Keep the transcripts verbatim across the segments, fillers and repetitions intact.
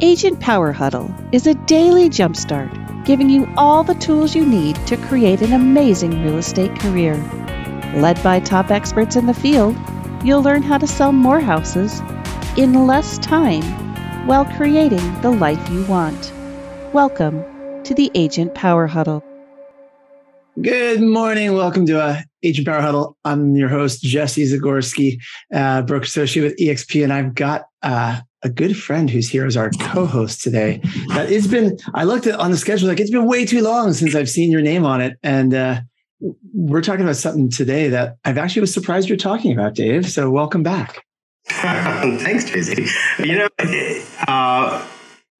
Agent Power Huddle is a daily jumpstart, giving you all the tools you need to create an amazing real estate career. Led by top experts in the field, you'll learn how to sell more houses in less time while creating the life you want. Welcome to the Agent Power Huddle. Good morning. Welcome to uh, Agent Power Huddle. I'm your host, Jesse Zagorski, uh, broker associate with eXp, and I've got uh, a good friend who's here as our co-host today. That it's been, I looked at on the schedule, like it's been way too long since I've seen your name on it. And uh, we're talking about something today that I've actually was surprised you're talking about, Dave. So welcome back. Thanks, Jesse. You know, uh,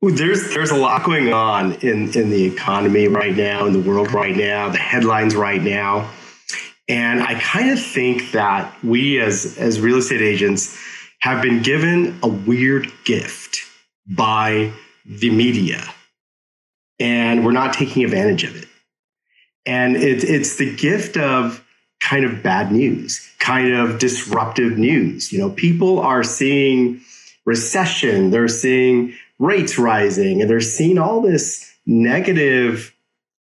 There's there's a lot going on in, in the economy right now, in the world right now, the headlines right now. And I kind of think that we as, as real estate agents have been given a weird gift by the media, and we're not taking advantage of it. And it, it's the gift of kind of bad news, kind of disruptive news. You know, people are seeing recession, they're seeing rates rising, and they're seeing all this negative,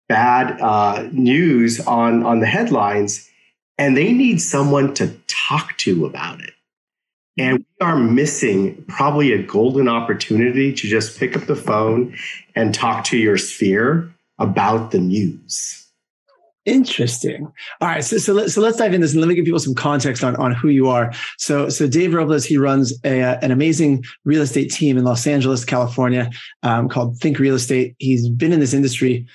bad uh, news on, on the headlines, and they need someone to talk to about it. And we are missing probably a golden opportunity to just pick up the phone and talk to your sphere about the news. Interesting. All right. So, so, let, so let's dive into this and let me give people some context on, on who you are. So, so Dave Robles, he runs a, an amazing real estate team in Los Angeles, California, um, called Think Real Estate. He's been in this industry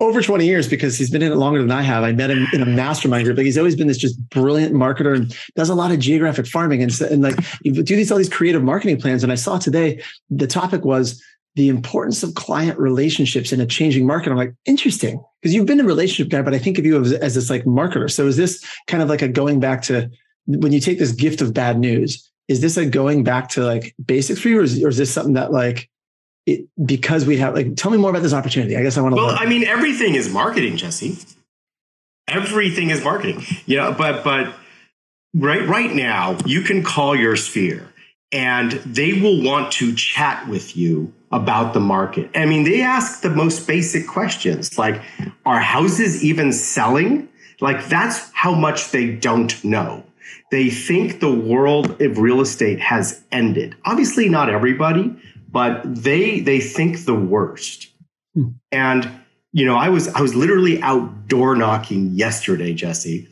over twenty years because he's been in it longer than I have. I met him in a mastermind group, but he's always been this just brilliant marketer and does a lot of geographic farming. And, so, and like you do these, all these creative marketing plans. And I saw today, the topic was the importance of client relationships in a changing market. I'm like, interesting, because you've been a relationship guy, but I think of you as, as this like marketer. So is this kind of like a going back to when you take this gift of bad news, is this a going back to like basics for you? Or is, or is this something that like, it, because we have like, tell me more about this opportunity. I guess I want to. Well, learn. I mean, everything is marketing, Jesse. Everything is marketing. You know, but, but right, right now you can call your sphere and they will want to chat with you about the market. I mean, they ask the most basic questions like, are houses even selling? Like, that's how much they don't know. They think the world of real estate has ended. Obviously, not everybody, but they they think the worst. Hmm. And, you know, I was I was literally out door knocking yesterday, Jesse.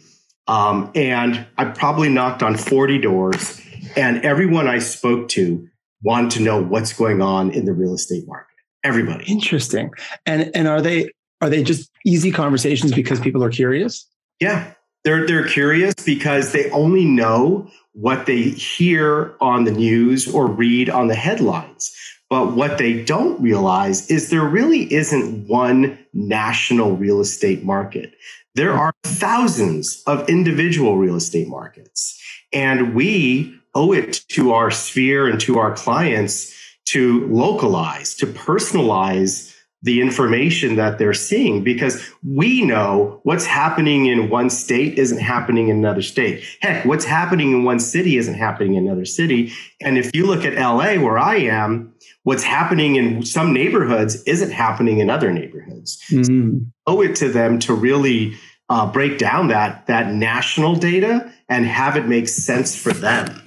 Um, and I probably knocked on forty doors, and everyone I spoke to want to know what's going on in the real estate market. Everybody. Interesting. And and are they are they just easy conversations because people are curious? Yeah, they're they're curious because they only know what they hear on the news or read on the headlines. But what they don't realize is there really isn't one national real estate market. There are thousands of individual real estate markets, and we owe it to our sphere and to our clients to localize, to personalize the information that they're seeing, because we know what's happening in one state isn't happening in another state. Heck, what's happening in one city isn't happening in another city. And if you look at L A, where I am, what's happening in some neighborhoods isn't happening in other neighborhoods. Mm-hmm. So we owe it to them to really uh, break down that, that national data and have it make sense for them.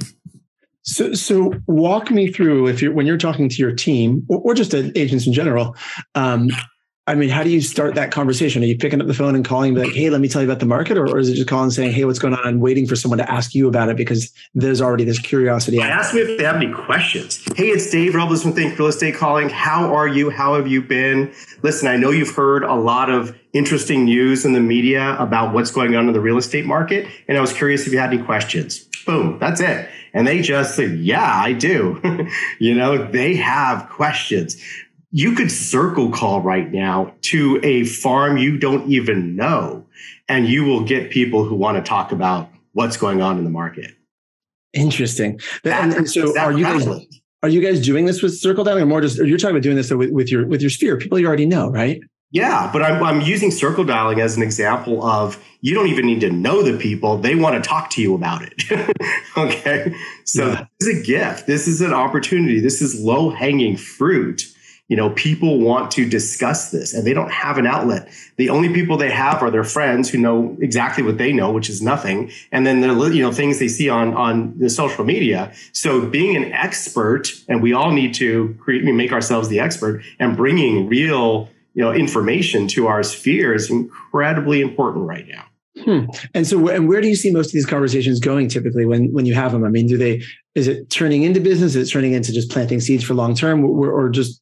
So, so walk me through if you're when you're talking to your team or, or just agents in general. Um, I mean, how do you start that conversation? Are you picking up the phone and calling, like, "Hey, let me tell you about the market," or, or is it just calling and saying, "Hey, what's going on?" and waiting for someone to ask you about it because there's already this curiosity. I ask them if they have any questions. Hey, it's Dave Robles from Think Real Estate calling. How are you? How have you been? Listen, I know you've heard a lot of interesting news in the media about what's going on in the real estate market, and I was curious if you had any questions. Boom, that's it. And they just say, yeah, I do. You know, they have questions. You could circle call right now to a farm you don't even know, and you will get people who want to talk about what's going on in the market. Interesting. That, and so are you guys, are you guys doing this with circle dialing, or more just, or you're talking about doing this with, with your, with your sphere, people you already know, right? Yeah, but I'm, I'm using circle dialing as an example of you don't even need to know the people. They want to talk to you about it. Okay. So yeah. This is a gift. This is an opportunity. This is low hanging fruit. You know, people want to discuss this and they don't have an outlet. The only people they have are their friends who know exactly what they know, which is nothing. And then, the you know, things they see on, on the social media. So being an expert, and we all need to create, we make ourselves the expert, and bringing real, you know, information to our sphere is incredibly important right now. Hmm. And so, and where do you see most of these conversations going typically when, when you have them? I mean, do they, is it turning into business? Is it turning into just planting seeds for long-term, or, or just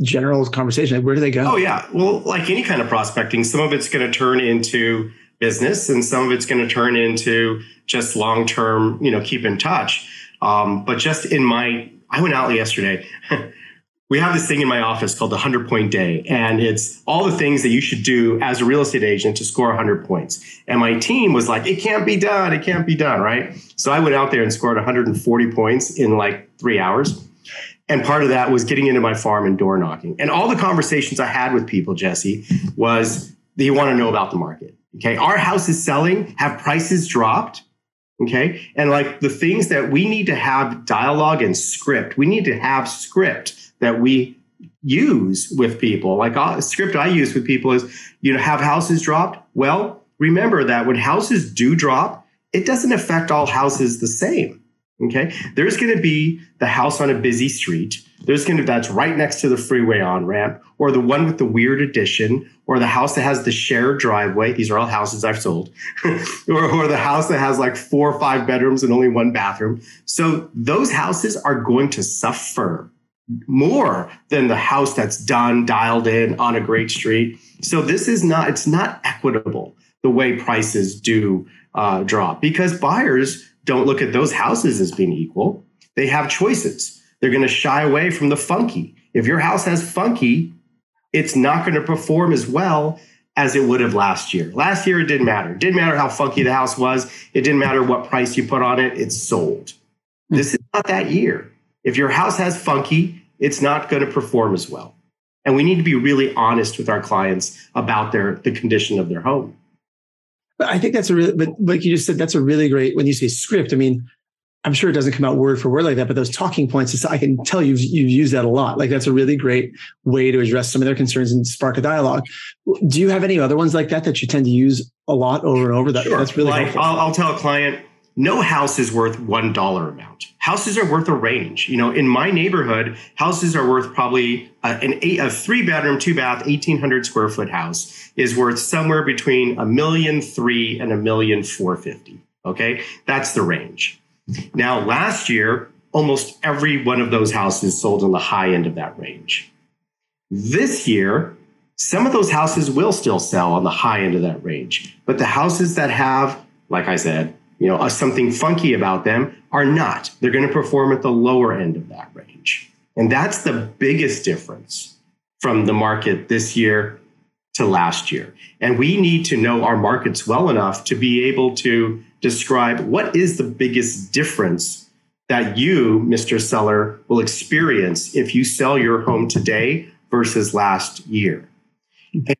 general conversation? Like, where do they go? Oh yeah. Well, like any kind of prospecting, some of it's going to turn into business and some of it's going to turn into just long-term, you know, keep in touch. Um, but just in my, I went out yesterday. We have this thing in my office called the one hundred point day, and it's all the things that you should do as a real estate agent to score one hundred points. And my team was like, it can't be done. It can't be done, right? So I went out there and scored one hundred forty points in like three hours. And part of that was getting into my farm and door knocking. And all the conversations I had with people, Jesse, was they want to know about the market. Okay, our house is selling, have prices dropped? Okay, and like the things that we need to have dialogue and script, we need to have script that we use with people. Like a script I use with people is, you know, have houses dropped? Well, remember that when houses do drop, it doesn't affect all houses the same. Okay, there's going to be the house on a busy street. There's going to that's right next to the freeway on ramp, or the one with the weird addition, or the house that has the shared driveway. These are all houses I've sold, or, or the house that has like four or five bedrooms and only one bathroom. So those houses are going to suffer more than the house that's done, dialed in on a great street. So this is not, it's not equitable the way prices do uh, drop, because buyers don't look at those houses as being equal. They have choices. They're going to shy away from the funky. If your house has funky, it's not going to perform as well as it would have last year. Last year, it didn't matter. It didn't matter how funky the house was. It didn't matter what price you put on it. It sold. This is not that year. If your house has funky, it's not going to perform as well. And we need to be really honest with our clients about their the condition of their home. But I think that's a really, but like you just said, that's a really great, when you say script, I mean, I'm sure it doesn't come out word for word like that, but those talking points, I can tell you've, you've used that a lot. Like that's a really great way to address some of their concerns and spark a dialogue. Do you have any other ones like that that you tend to use a lot over and over? That, sure. That's really like, helpful. I'll, I'll tell a client, no house is worth one dollar amount. Houses are worth a range. You know, in my neighborhood, houses are worth probably uh, an eight, a three bedroom, two bath, eighteen hundred square foot house is worth somewhere between a million three and a million four fifty. Okay, that's the range. Now, last year, almost every one of those houses sold on the high end of that range. This year, some of those houses will still sell on the high end of that range, but the houses that have, like I said, you know, uh, something funky about them are not. They're going to perform at the lower end of that range. And that's the biggest difference from the market this year to last year. And we need to know our markets well enough to be able to describe what is the biggest difference that you, Mister Seller, will experience if you sell your home today versus last year.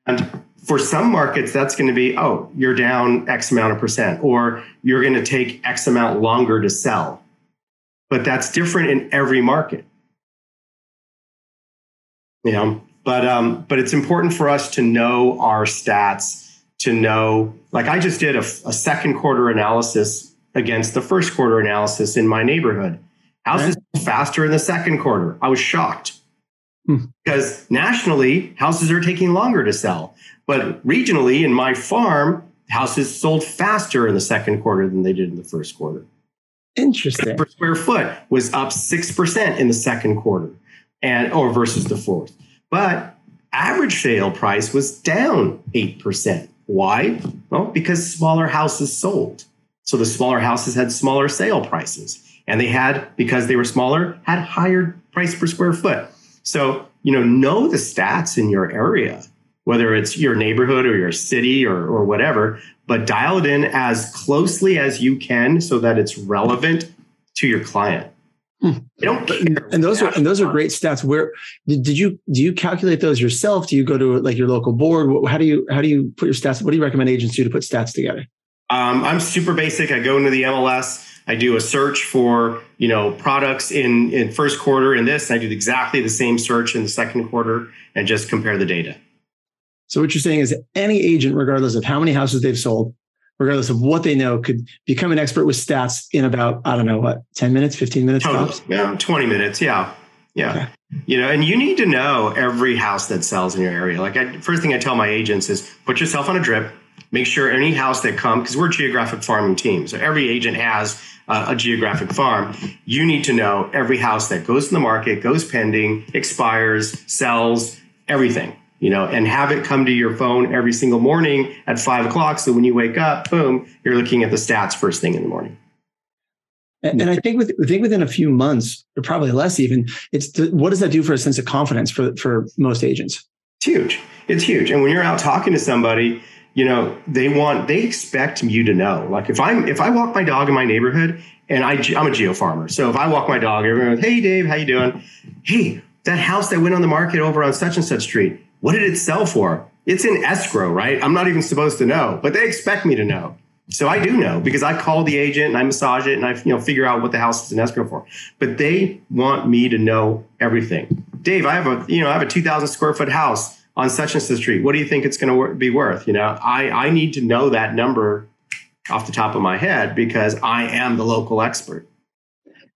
And for some markets, that's going to be, oh, you're down X amount of percent, or you're going to take X amount longer to sell. But that's different in every market. You know, but um, but it's important for us to know our stats, to know, like I just did a, a second quarter analysis against the first quarter analysis in my neighborhood. Houses right. faster in the second quarter. I was shocked. Because nationally, houses are taking longer to sell. But regionally, in my farm, houses sold faster in the second quarter than they did in the first quarter. Interesting. Per square foot was up six percent in the second quarter and or versus the fourth. But average sale price was down eight percent. Why? Well, because smaller houses sold. So the smaller houses had smaller sale prices. And they had, because they were smaller, had higher price per square foot. So, you know, know the stats in your area, whether it's your neighborhood or your city or, or whatever, but dial it in as closely as you can so that it's relevant to your client. They don't care. And those are and those are great stats. Where did you do you calculate those yourself? Do you go to like your local board? How do you how do you put your stats? What do you recommend agents do to put stats together? Um, I'm super basic. I go into the M L S. I do a search for you know products in in first quarter in this. And I do exactly the same search in the second quarter and just compare the data. So what you're saying is any agent, regardless of how many houses they've sold, regardless of what they know, could become an expert with stats in about, I don't know, what, ten minutes, fifteen minutes? Tops? Yeah, twenty minutes. Yeah. Yeah. Okay. You know, and you need to know every house that sells in your area. Like I, first thing I tell my agents is put yourself on a drip, make sure any house that comes, because we're a geographic farming team. So every agent has uh, a geographic farm. You need to know every house that goes in the market, goes pending, expires, sells, everything. You know, and have it come to your phone every single morning at five o'clock. So when you wake up, boom, you're looking at the stats first thing in the morning. And, and I think with I think within a few months, or probably less even, it's to, what does that do for a sense of confidence for for most agents? It's huge. It's huge. And when you're out talking to somebody, you know, they want they expect you to know. Like if I'm if I walk my dog in my neighborhood, and I I'm a geo farmer, so if I walk my dog, everyone goes, "Hey, Dave, how you doing? Hey, that house that went on the market over on such and such street. What did it sell for? It's in escrow, right? I'm not even supposed to know, but they expect me to know. So I do know because I call the agent and I massage it and I you know, figure out what the house is in escrow for. But they want me to know everything. Dave, I have a you know I have a two thousand square foot house on such and such street. What do you think it's going to be worth? You know, I I need to know that number off the top of my head because I am the local expert.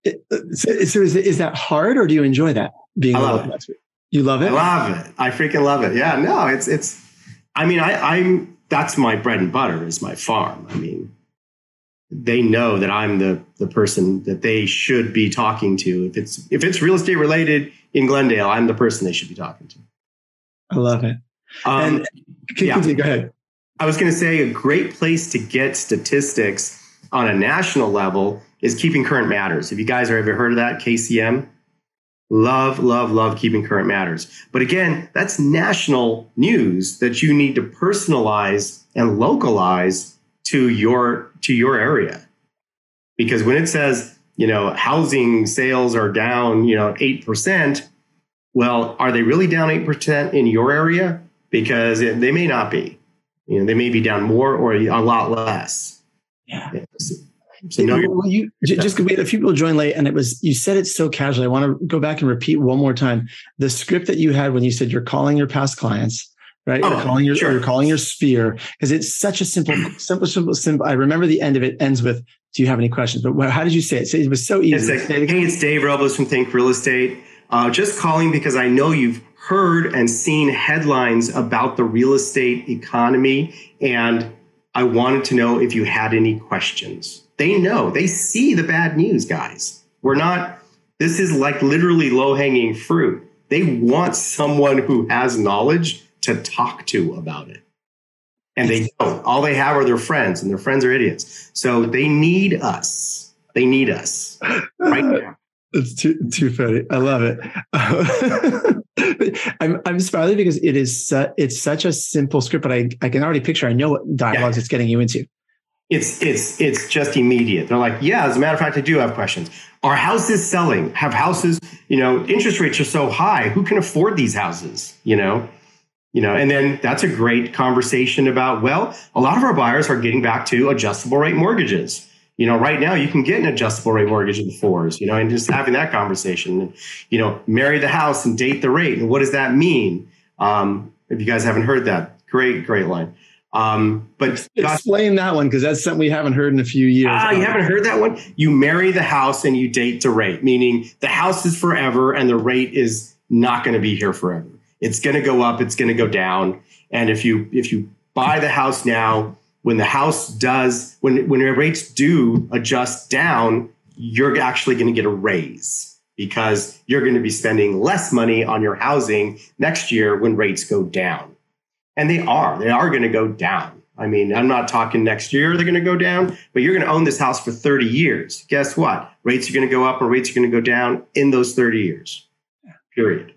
It, so is, is that hard or do you enjoy that being a local expert? You love it? I love it. I freaking love it. Yeah, no, it's, it's, I mean, I, I'm, that's my bread and butter is my farm. I mean, they know that I'm the, the person that they should be talking to. If it's, if it's real estate related in Glendale, I'm the person they should be talking to. I love it. Um, and yeah, continue, go ahead. I was going to say a great place to get statistics on a national level is Keeping Current Matters. If you guys have ever heard of that, K C M. Love, love, love Keeping Current Matters. But again, that's national news that you need to personalize and localize to your to your area. Because when it says, you know, housing sales are down, you know, eight percent, well, are they really down eight percent in your area? Because it, they may not be. You know, they may be down more or a lot less. Yeah. So, So no, well, you just we had a few people join late, and it was you said it so casually. I want to go back and repeat one more time the script that you had when you said you're calling your past clients, right? Oh, you're calling your sure. you're calling your sphere because it's such a simple, simple, simple, simple. I remember the end of it ends with, "Do you have any questions?" But how did you say it? So it was so easy. It's like, hey, it's Dave Robles from Think Real Estate. Uh, just calling because I know you've heard and seen headlines about the real estate economy, and I wanted to know if you had any questions. They know, they see the bad news, guys. We're not, this is like literally low-hanging fruit. They want someone who has knowledge to talk to about it. And they don't. All they have are their friends, and their friends are idiots. So they need us. They need us right now. It's too too funny. I love it. I'm I'm smiling because it is uh, it's such a simple script, but I, I can already picture, I know what dialogues yeah. it's getting you into. It's it's it's just immediate. They're like, yeah, as a matter of fact, I do have questions. Are houses selling? Have houses, you know, interest rates are so high. Who can afford these houses? You know, you know, and then that's a great conversation about, well, a lot of our buyers are getting back to adjustable rate mortgages. You know, right now you can get an adjustable rate mortgage in the fours, you know, and just having that conversation, and, you know, marry the house and date the rate. And what does that mean? Um, if you guys haven't heard that, great, great line. Um, but explain that one, because that's something we haven't heard in a few years. Ah, you haven't heard that one? You marry the house and you date to rate, meaning the house is forever and the rate is not going to be here forever. It's going to go up. It's going to go down. And if you if you buy the house now, when the house does, when, when your rates do adjust down, you're actually going to get a raise because you're going to be spending less money on your housing next year when rates go down. And they are. They are going to go down. I mean, I'm not talking next year they're going to go down, but you're going to own this house for thirty years. Guess what? Rates are going to go up or rates are going to go down in those thirty years. Period.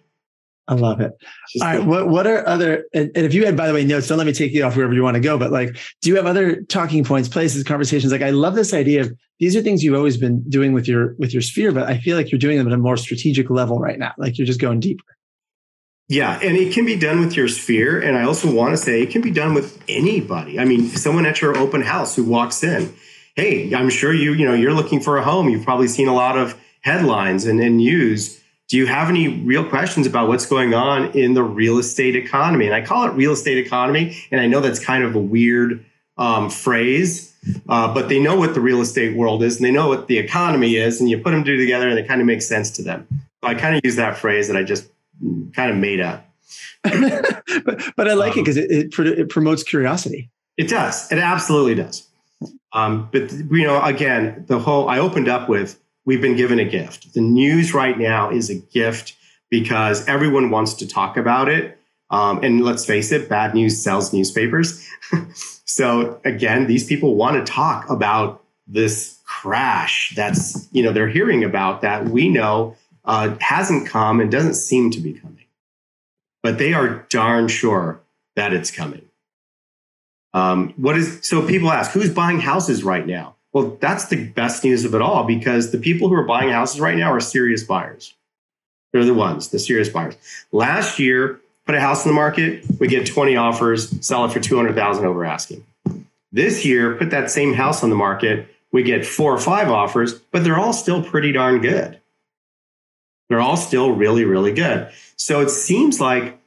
I love it. All right. What, what are other, and, and if you had, by the way, notes, don't let me take you off wherever you want to go, but like, do you have other talking points, places, conversations? Like, I love this idea of these are things you've always been doing with your with your sphere, but I feel like you're doing them at a more strategic level right now. Like you're just going deeper. Yeah, and it can be done with your sphere. And I also want to say it can be done with anybody. I mean, someone at your open house who walks in. Hey, I'm sure you, you know, you're looking for a home. You've probably seen a lot of headlines and, and news. Do you have any real questions about what's going on in the real estate economy? And I call it real estate economy. And I know that's kind of a weird um, phrase, uh, but they know what the real estate world is and they know what the economy is. And you put them two together and it kind of makes sense to them. So I kind of use that phrase that I just kind of made up. but, but I like um, it because it, it, pr- it promotes curiosity. It does. It absolutely does. Um, but, you know, again, the whole I opened up with, we've been given a gift. The news right now is a gift because everyone wants to talk about it. Um, and let's face it, bad news sells newspapers. So again, these people want to talk about this crash that's, you know, they're hearing about that we know uh, hasn't come and doesn't seem to be coming. But they are darn sure that it's coming. Um, what is so people ask, who's buying houses right now? Well, that's the best news of it all, because the people who are buying houses right now are serious buyers. They're the ones, the serious buyers. Last year, put a house in the market, we get twenty offers, sell it for two hundred thousand dollars over asking. This year, put that same house on the market, we get four or five offers, but they're all still pretty darn good. They're all still really, really good. So it seems like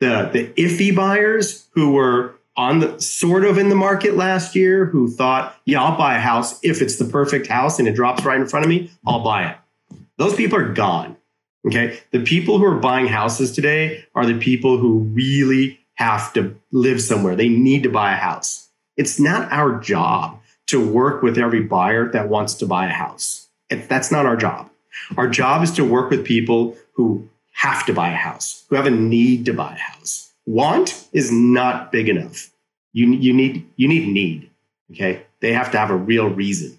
the, the iffy buyers who were on the sort of in the market last year, who thought, yeah, I'll buy a house if it's the perfect house and it drops right in front of me, I'll buy it. Those people are gone. Okay. The people who are buying houses today are the people who really have to live somewhere. They need to buy a house. It's not our job to work with every buyer that wants to buy a house. That's not our job. Our job is to work with people who have to buy a house, who have a need to buy a house. Want is not big enough. You you need you need need. Okay, they have to have a real reason.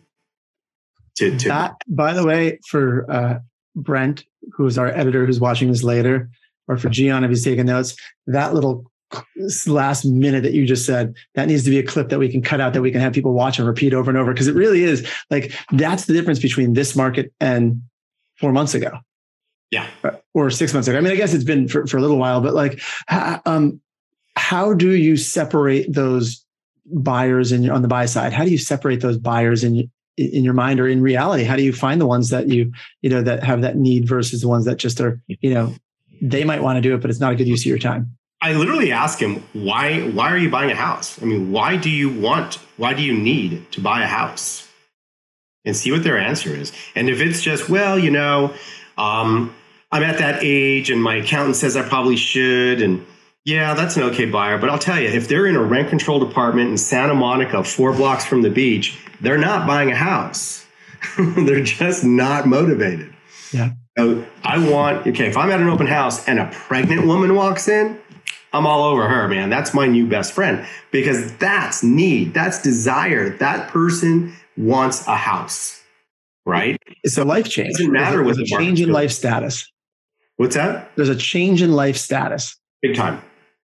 To to that, by the way, for uh, Brent, who's our editor, who's watching this later, or for Gian, if he's taking notes, that little last minute that you just said, that needs to be a clip that we can cut out, that we can have people watch and repeat over and over, because it really is like that's the difference between this market and four months ago. Yeah. Or six months ago. I mean, I guess it's been for, for a little while, but like, um, how do you separate those buyers in your, on the buy side? How do you separate those buyers in in your mind or in reality? How do you find the ones that you, you know, that have that need versus the ones that just are, you know, they might want to do it, but it's not a good use of your time? I literally ask him, why, why are you buying a house? I mean, why do you want, why do you need to buy a house? And see what their answer is. And if it's just, well, you know, Um, I'm at that age and my accountant says I probably should. And yeah, that's an okay buyer. But I'll tell you, if they're in a rent controlled apartment in Santa Monica, four blocks from the beach, they're not buying a house. They're just not motivated. Yeah. So I want, okay, if I'm at an open house and a pregnant woman walks in, I'm all over her, man. That's my new best friend, because that's need, that's desire. That person wants a house. Right. It's so a life change. It doesn't matter what the change in life status. What's that? There's a change in life status. Big time.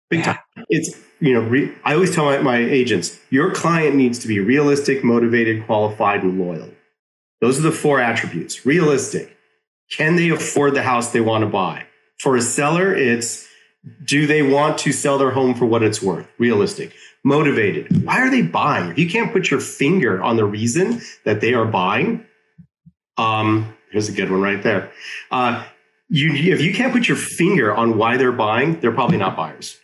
Big yeah. time. It's, you know, re, I always tell my, my agents, your client needs to be realistic, motivated, qualified, and loyal. Those are the four attributes. Realistic. Can they afford the house they want to buy? For a seller, it's do they want to sell their home for what it's worth? Realistic. Motivated. Why are they buying? If you can't put your finger on the reason that they are buying, Um, here's a good one right there. Uh, you, if you can't put your finger on why they're buying, they're probably not buyers.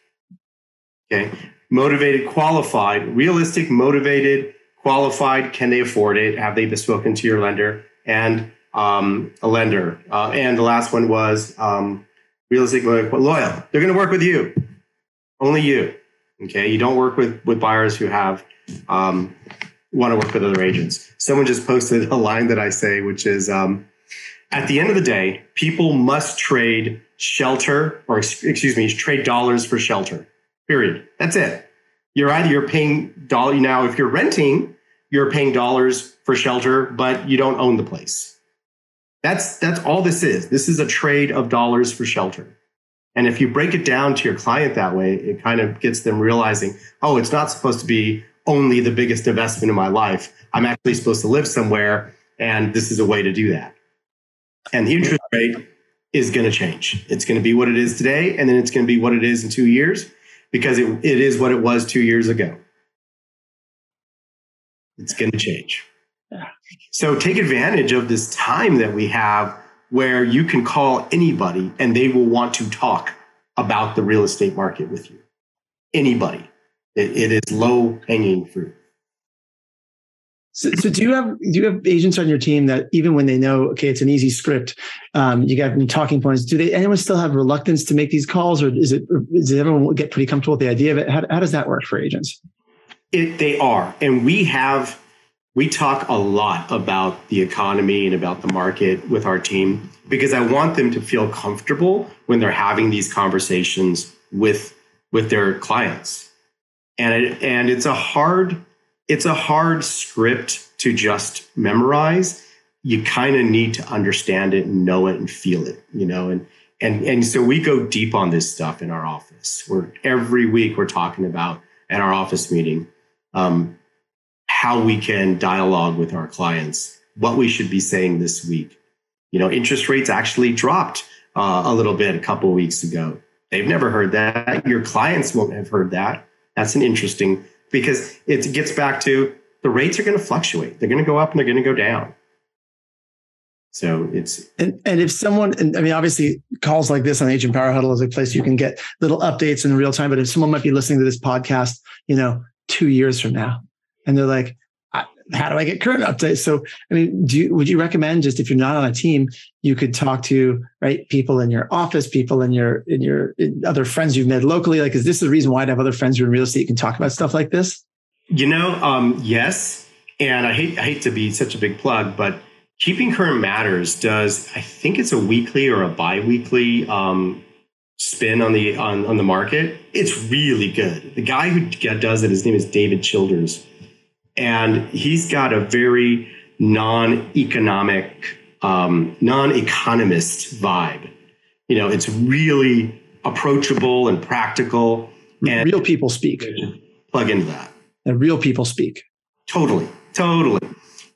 Okay. Motivated, qualified, realistic, motivated, qualified. Can they afford it? Have they spoken to your lender and um, a lender? Uh, and the last one was um, realistic, loyal. They're going to work with you. Only you. Okay. You don't work with, with buyers who have, um, want to work with other agents. Someone just posted a line that I say, which is, um, at the end of the day, people must trade shelter or, excuse me, trade dollars for shelter, period. That's it. You're either you're paying dollar. Now, if you're renting, you're paying dollars for shelter, but you don't own the place. That's, that's all this is. This is a trade of dollars for shelter. And if you break it down to your client that way, it kind of gets them realizing, oh, it's not supposed to be only the biggest investment in my life. I'm actually supposed to live somewhere, and this is a way to do that. And the interest rate is going to change. It's going to be what it is today, and then it's going to be what it is in two years because it, it is what it was two years ago. It's going to change. So take advantage of this time that we have where you can call anybody and they will want to talk about the real estate market with you. Anybody. It, it is low hanging fruit. So, so do you have do you have agents on your team that even when they know, okay, it's an easy script, um, you got any talking points? Do they anyone still have reluctance to make these calls, or is it or does everyone get pretty comfortable with the idea of it? How, how does that work for agents? It, they are, and we have we talk a lot about the economy and about the market with our team because I want them to feel comfortable when they're having these conversations with with their clients. And it, and it's a hard it's a hard script to just memorize. You kind of need to understand it and know it and feel it, you know. And and and so we go deep on this stuff in our office. We're every week we're talking about at our office meeting um, how we can dialogue with our clients, what we should be saying this week. You know, interest rates actually dropped uh, a little bit a couple of weeks ago. They've never heard that. Your clients won't have heard that. That's an interesting, because it gets back to the rates are going to fluctuate. They're going to go up and they're going to go down. So it's and, and if someone, and I mean, obviously calls like this on Agent Power Huddle is a place you can get little updates in real time. But if someone might be listening to this podcast, you know, two years from now, and they're like, I, how do I get current updates? So, I mean, do you, would you recommend just if you're not on a team, you could talk to right people in your office, people in your in your in other friends you've met locally? Like, is this the reason why to have other friends who are in real estate you can talk about stuff like this? You know, um, yes, and I hate I hate to be such a big plug, but Keeping Current Matters does, I think it's a weekly or a bi-weekly um, spin on the on, on the market. It's really good. The guy who does it, his name is David Childers. And he's got a very non-economic, um, non-economist vibe. You know, it's really approachable and practical. And real people speak. Plug into that. And real people speak. Totally, totally.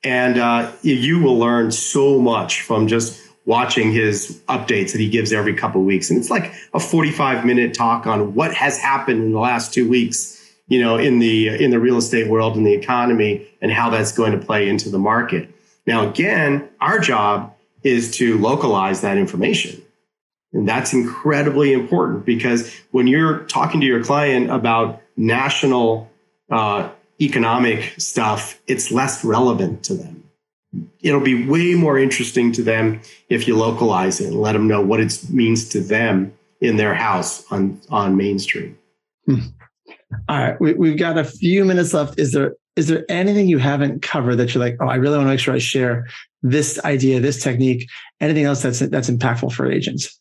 And uh, you will learn so much from just watching his updates that he gives every couple of weeks. And it's like a forty-five minute talk on what has happened in the last two weeks, you know, in the in the real estate world and the economy and how that's going to play into the market. Now, again, our job is to localize that information. And that's incredibly important because when you're talking to your client about national uh economic stuff, it's less relevant to them. It'll be way more interesting to them if you localize it and let them know what it means to them in their house on, on Main Street. Hmm. All right. We, we've got a few minutes left. Is there is there anything you haven't covered that you're like, oh, I really want to make sure I share this idea, this technique, anything else that's that's impactful for agents?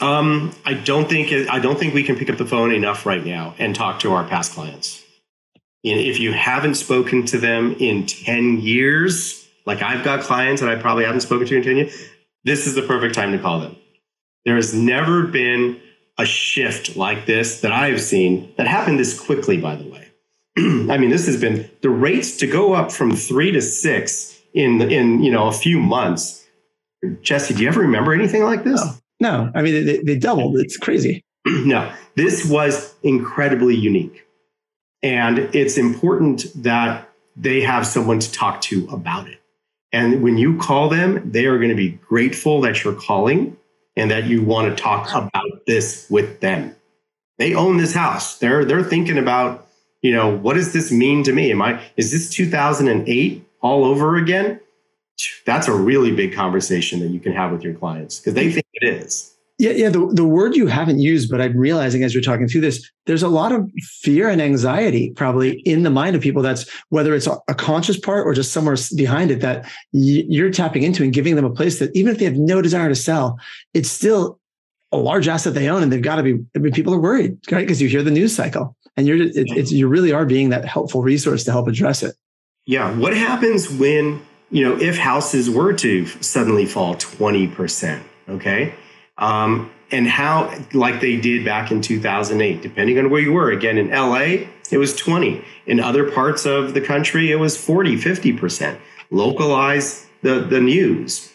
Um, I don't think I don't think we can pick up the phone enough right now and talk to our past clients. And if you haven't spoken to them in ten years, like I've got clients that I probably haven't spoken to in ten years, this is the perfect time to call them. There has never been a shift like this that I've seen that happened this quickly, by the way. I mean, this has been the rates to go up from three to six in, in you know, a few months. Jesse, do you ever remember anything like this? No, no. I mean, they, they doubled. It's crazy. No, this was incredibly unique. And it's important that they have someone to talk to about it. And when you call them, they are going to be grateful that you're calling and that you want to talk about this with them. They own this house. They're they're thinking about, you know, what does this mean to me? Am I is this two thousand eight all over again? That's a really big conversation that you can have with your clients because they think it is. Yeah, yeah. The, the word you haven't used, but I'm realizing as you're talking through this, there's a lot of fear and anxiety probably in the mind of people. That's whether it's a conscious part or just somewhere behind it that you're tapping into and giving them a place that even if they have no desire to sell, it's still a large asset they own, and they've got to be. I mean, people are worried, right? Because you hear the news cycle, and you're it, it's you really are being that helpful resource to help address it. Yeah. What happens when you know if houses were to suddenly fall twenty percent? Okay. Um, and how, like they did back in two thousand eight, depending on where you were. Again, in L A, it was twenty. In other parts of the country, it was forty, fifty percent. Localize the, the news.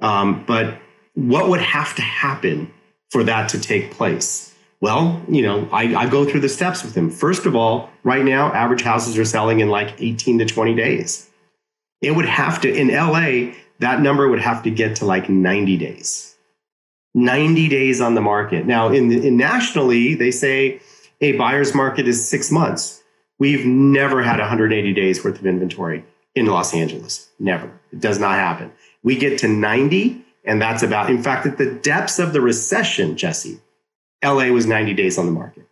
Um, but what would have to happen for that to take place? Well, you know, I, I go through the steps with them. First of all, right now, average houses are selling in like eighteen to twenty days. It would have to, in L A, that number would have to get to like ninety days. ninety days on the market. Now, in, the, in nationally, they say a buyer's market is six months. We've never had one hundred eighty days worth of inventory in Los Angeles. Never. It does not happen. We get to ninety, and that's about, in fact, at the depths of the recession, Jesse, L A was ninety days on the market.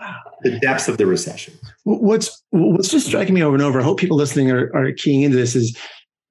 Wow. The depths of the recession. What's what's just striking me over and over, I hope people listening are, are keying into this, is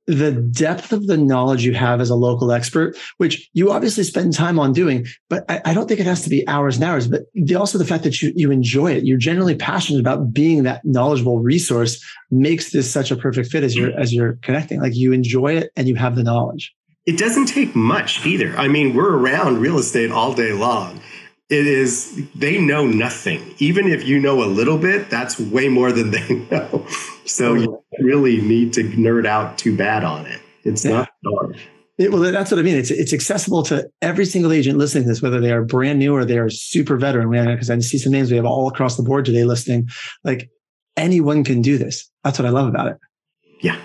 the depth of the knowledge you have as a local expert, which you obviously spend time on doing, but I, I don't think it has to be hours and hours, but the, also the fact that you, you enjoy it. You're generally passionate about being that knowledgeable resource makes this such a perfect fit as you're, as you're connecting. Like you enjoy it and you have the knowledge. It doesn't take much either. I mean, we're around real estate all day long. It is, they know nothing. Even if you know a little bit, that's way more than they know. So you really need to nerd out too bad on it. It's yeah. not hard. It, well, that's what I mean. It's it's accessible to every single agent listening to this, whether they are brand new or they are super veteran. Because I see some names we have all across the board today listening. Like anyone can do this. That's what I love about it. Yeah.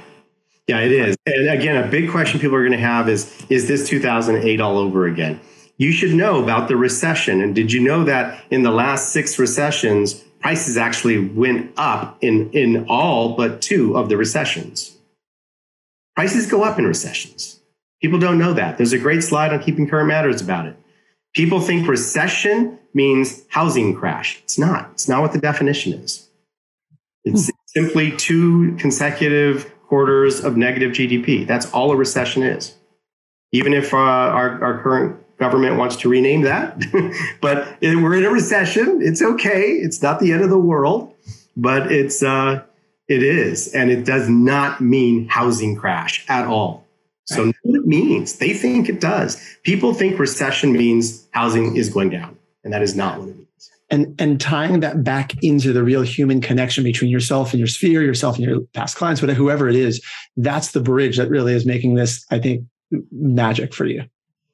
Yeah, it is. And again, a big question people are going to have is, is this two thousand eight all over again? You should know about the recession. And did you know that in the last six recessions, prices actually went up in, in all but two of the recessions? Prices go up in recessions. People don't know that. There's a great slide on Keeping Current Matters about it. People think recession means housing crash. It's not. It's not what the definition is. It's hmm. simply two consecutive quarters of negative G D P. That's all a recession is. Even if uh, our, our current government wants to rename that, but we're in a recession. It's okay. It's not the end of the world, but it's uh, it is, and it does not mean housing crash at all. So know what it means. They think it does. People think recession means housing is going down, and that is not what it means. And and tying that back into the real human connection between yourself and your sphere, yourself and your past clients, whatever, whoever it is, that's the bridge that really is making this, I think, magic for you.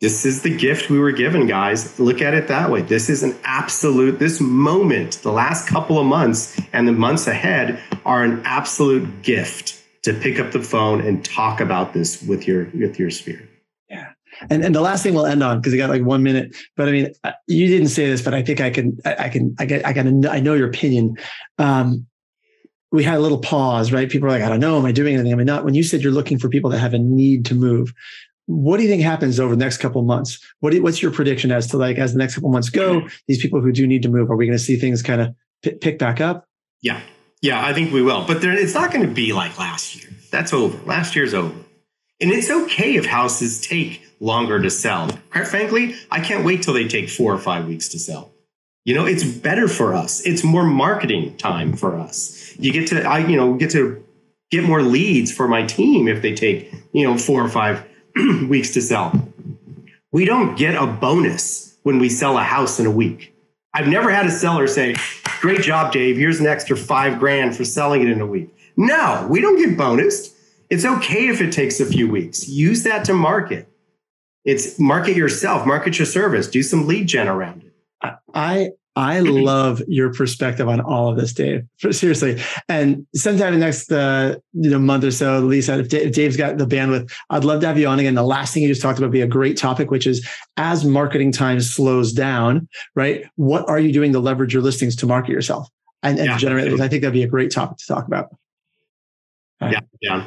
This is the gift we were given, guys. Look at it that way. This is an absolute, this moment, the last couple of months and the months ahead are an absolute gift to pick up the phone and talk about this with your, with your sphere. Yeah. And and the last thing we'll end on, because we got like one minute, but I mean, you didn't say this, but I think I can, I, I can, I get, I can, I know your opinion. Um, we had a little pause, right? People are like, I don't know. Am I doing anything? Am I not? When you said you're looking for people that have a need to move, what do you think happens over the next couple of months? What do you, what's your prediction as to like, as the next couple of months go, these people who do need to move, are we going to see things kind of p- pick back up? Yeah. Yeah, I think we will. But there, it's not going to be like last year. That's over. Last year's over. And it's okay if houses take longer to sell. Quite frankly, I can't wait till they take four or five weeks to sell. You know, it's better for us. It's more marketing time for us. You get to, I, you know, get to get more leads for my team if they take, you know, four or five weeks to sell. We don't get a bonus when we sell a house in a week. I've never had a seller say, great job, Dave. Here's an extra five grand for selling it in a week. No, we don't get bonused. It's okay if it takes a few weeks. Use that to market. It's market yourself, market your service, do some lead gen around it. I I love your perspective on all of this, Dave. Seriously. And sometime in the next uh, you know, month or so, Lisa, if, D- if Dave's got the bandwidth, I'd love to have you on again. The last thing you just talked about would be a great topic, which is as marketing time slows down, right? What are you doing to leverage your listings to market yourself and, and yeah, generate leads? I think that'd be a great topic to talk about. Right. Yeah, yeah.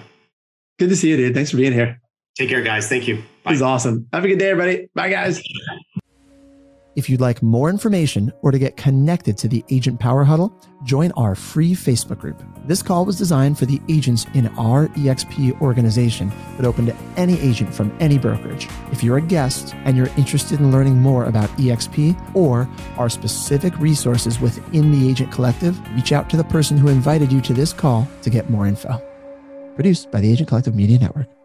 Good to see you, dude. Thanks for being here. Take care, guys. Thank you. Bye. This is awesome. Have a good day, everybody. Bye, guys. If you'd like more information or to get connected to the Agent Power Huddle, join our free Facebook group. This call was designed for the agents in our eXp organization, but open to any agent from any brokerage. If you're a guest and you're interested in learning more about eXp or our specific resources within the Agent Collective, reach out to the person who invited you to this call to get more info. Produced by the Agent Collective Media Network.